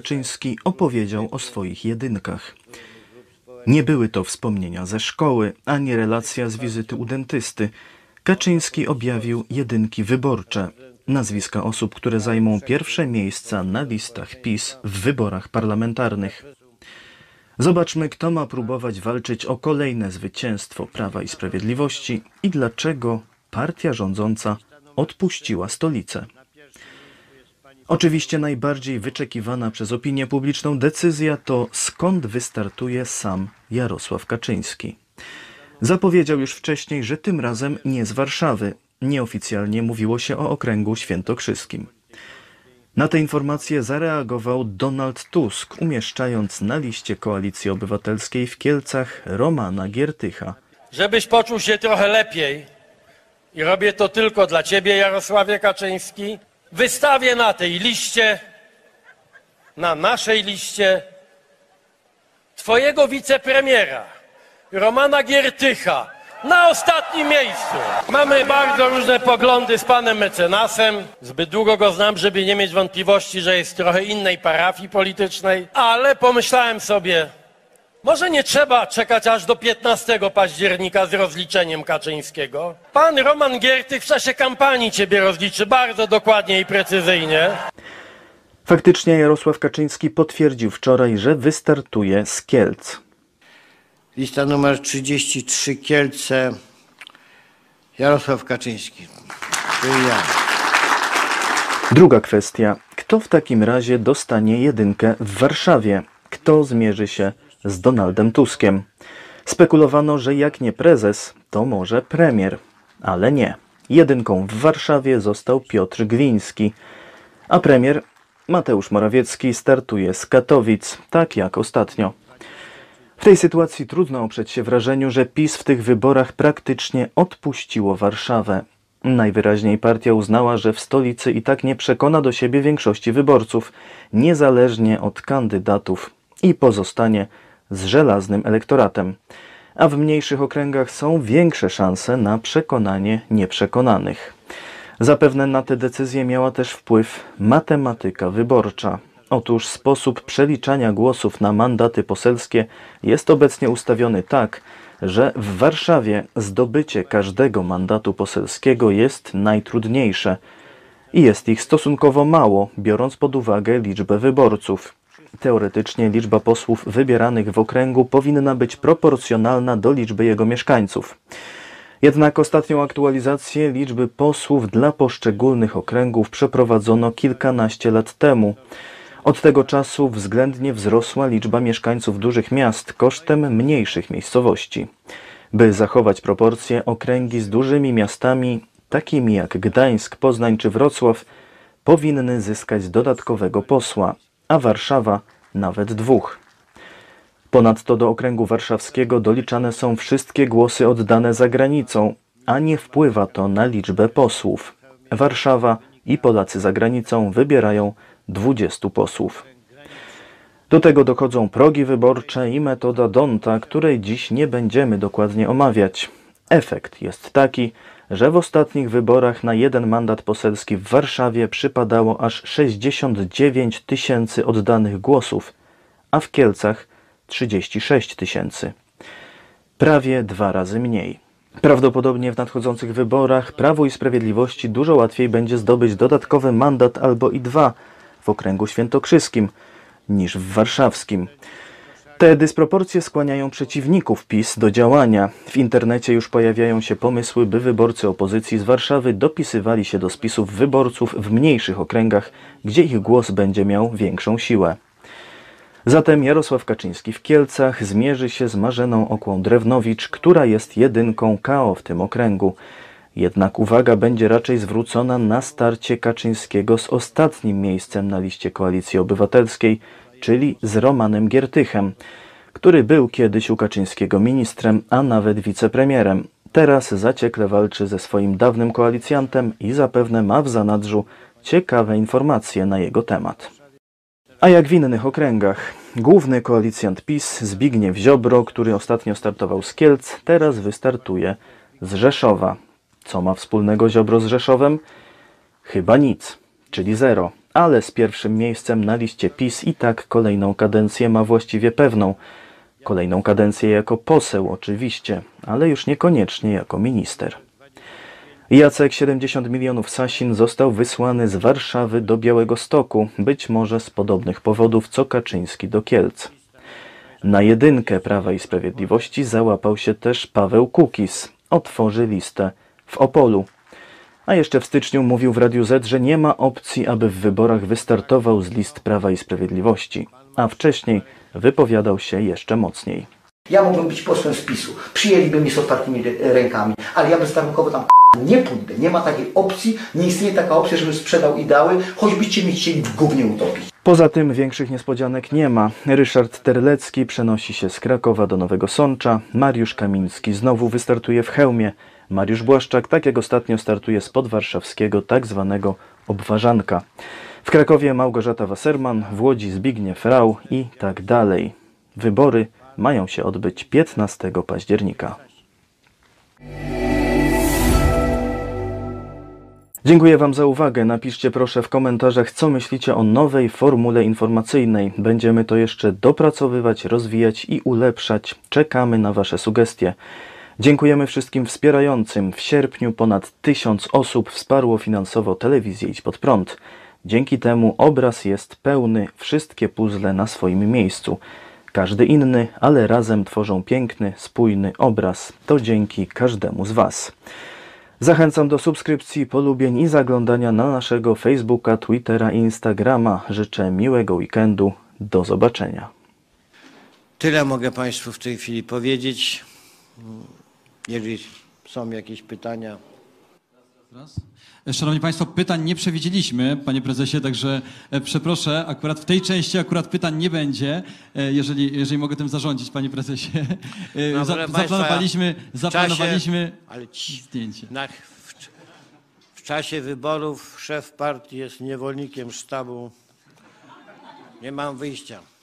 Kaczyński opowiedział o swoich jedynkach. Nie były to wspomnienia ze szkoły, ani relacja z wizyty u dentysty. Kaczyński objawił jedynki wyborcze, nazwiska osób, które zajmą pierwsze miejsca na listach PiS w wyborach parlamentarnych. Zobaczmy, kto ma próbować walczyć o kolejne zwycięstwo Prawa i Sprawiedliwości i dlaczego partia rządząca odpuściła stolicę. Oczywiście najbardziej wyczekiwana przez opinię publiczną decyzja to, skąd wystartuje sam Jarosław Kaczyński. Zapowiedział już wcześniej, że tym razem nie z Warszawy. Nieoficjalnie mówiło się o okręgu świętokrzyskim. Na te informacje zareagował Donald Tusk, umieszczając na liście Koalicji Obywatelskiej w Kielcach Romana Giertycha. Żebyś poczuł się trochę lepiej, i robię to tylko dla ciebie, Jarosławie Kaczyński, wystawię na tej liście, na naszej liście, twojego wicepremiera, Romana Giertycha, na ostatnim miejscu. Mamy bardzo różne poglądy z panem mecenasem. Zbyt długo go znam, żeby nie mieć wątpliwości, że jest trochę innej parafii politycznej. Ale pomyślałem sobie, może nie trzeba czekać aż do 15 października z rozliczeniem Kaczyńskiego. Pan Roman Giertych w czasie kampanii ciebie rozliczy bardzo dokładnie i precyzyjnie. Faktycznie Jarosław Kaczyński potwierdził wczoraj, że wystartuje z Kielc. Lista numer 33, Kielce, Jarosław Kaczyński. Druga kwestia. Kto w takim razie dostanie jedynkę w Warszawie? Kto zmierzy się z Donaldem Tuskiem? Spekulowano, że jak nie prezes, to może premier. Ale nie. Jedynką w Warszawie został Piotr Gliński, a premier Mateusz Morawiecki startuje z Katowic, tak jak ostatnio. W tej sytuacji trudno oprzeć się wrażeniu, że PiS w tych wyborach praktycznie odpuściło Warszawę. Najwyraźniej partia uznała, że w stolicy i tak nie przekona do siebie większości wyborców, niezależnie od kandydatów, i pozostanie z żelaznym elektoratem. A w mniejszych okręgach są większe szanse na przekonanie nieprzekonanych. Zapewne na tę decyzję miała też wpływ matematyka wyborcza. Otóż sposób przeliczania głosów na mandaty poselskie jest obecnie ustawiony tak, że w Warszawie zdobycie każdego mandatu poselskiego jest najtrudniejsze i jest ich stosunkowo mało, biorąc pod uwagę liczbę wyborców. Teoretycznie liczba posłów wybieranych w okręgu powinna być proporcjonalna do liczby jego mieszkańców. Jednak ostatnią aktualizację liczby posłów dla poszczególnych okręgów przeprowadzono kilkanaście lat temu. Od tego czasu względnie wzrosła liczba mieszkańców dużych miast kosztem mniejszych miejscowości. By zachować proporcje, okręgi z dużymi miastami, takimi jak Gdańsk, Poznań czy Wrocław, powinny zyskać dodatkowego posła, a Warszawa nawet dwóch. Ponadto do okręgu warszawskiego doliczane są wszystkie głosy oddane za granicą, a nie wpływa to na liczbę posłów. Warszawa i Polacy za granicą wybierają 20 posłów. Do tego dochodzą progi wyborcze i metoda Donta, której dziś nie będziemy dokładnie omawiać. Efekt jest taki, że w ostatnich wyborach na jeden mandat poselski w Warszawie przypadało aż 69 tysięcy oddanych głosów, a w Kielcach 36 tysięcy. Prawie dwa razy mniej. Prawdopodobnie w nadchodzących wyborach Prawu i Sprawiedliwości dużo łatwiej będzie zdobyć dodatkowy mandat albo i dwa w okręgu świętokrzyskim niż w warszawskim. Te dysproporcje skłaniają przeciwników PiS do działania. W internecie już pojawiają się pomysły, by wyborcy opozycji z Warszawy dopisywali się do spisów wyborców w mniejszych okręgach, gdzie ich głos będzie miał większą siłę. Zatem Jarosław Kaczyński w Kielcach zmierzy się z Marzeną Okłą-Drewnowicz, która jest jedynką KO w tym okręgu. Jednak uwaga będzie raczej zwrócona na starcie Kaczyńskiego z ostatnim miejscem na liście Koalicji Obywatelskiej, czyli z Romanem Giertychem, który był kiedyś u Kaczyńskiego ministrem, a nawet wicepremierem. Teraz zaciekle walczy ze swoim dawnym koalicjantem i zapewne ma w zanadrzu ciekawe informacje na jego temat. A jak w innych okręgach? Główny koalicjant PiS Zbigniew Ziobro, który ostatnio startował z Kielc, teraz wystartuje z Rzeszowa. Co ma wspólnego Ziobro z Rzeszowem? Chyba nic, czyli zero. ale z pierwszym miejscem na liście PiS i tak kolejną kadencję ma właściwie pewną. Kolejną kadencję jako poseł oczywiście, ale już niekoniecznie jako minister. Jacek 70 milionów Sasin został wysłany z Warszawy do Białegostoku, być może z podobnych powodów co Kaczyński do Kielc. Na jedynkę Prawa i Sprawiedliwości załapał się też Paweł Kukiz. Otworzy listę w Opolu. A jeszcze w styczniu mówił w Radiu Z, że nie ma opcji, aby w wyborach wystartował z list Prawa i Sprawiedliwości. A wcześniej wypowiadał się jeszcze mocniej. Ja mógłbym być posłem z PiS-u, przyjęliby mnie z otwartymi rękami, ale ja bezwarunkowo tam nie pójdę. Nie ma takiej opcji, nie istnieje taka opcja, żebym sprzedał ideały, choćbyście mnie chcieli w gównie utopić. Poza tym większych niespodzianek nie ma. Ryszard Terlecki przenosi się z Krakowa do Nowego Sącza, Mariusz Kamiński znowu wystartuje w Chełmie, Mariusz Błaszczak, tak jak ostatnio, startuje z podwarszawskiego tak zwanego Obwarzanka. W Krakowie Małgorzata Wasserman, w Łodzi Zbigniew Frał i tak dalej. Wybory mają się odbyć 15 października. Dziękuję Wam za uwagę. Napiszcie proszę w komentarzach, co myślicie o nowej formule informacyjnej. Będziemy to jeszcze dopracowywać, rozwijać i ulepszać. Czekamy na Wasze sugestie. Dziękujemy wszystkim wspierającym. W sierpniu ponad 1000 osób wsparło finansowo telewizję Idź Pod Prąd. Dzięki temu obraz jest pełny, wszystkie puzzle na swoim miejscu. Każdy inny, ale razem tworzą piękny, spójny obraz. To dzięki każdemu z Was. Zachęcam do subskrypcji, polubień i zaglądania na naszego Facebooka, Twittera i Instagrama. Życzę miłego weekendu. Do zobaczenia. Tyle mogę Państwu w tej chwili powiedzieć. Jeżeli są jakieś pytania... Szanowni Państwo, pytań nie przewidzieliśmy, Panie Prezesie, także przeproszę, akurat w tej części pytań nie będzie, jeżeli mogę tym zarządzić, Panie Prezesie. No, zaplanowaliśmy zdjęcie. W czasie wyborów szef partii jest niewolnikiem sztabu. Nie mam wyjścia.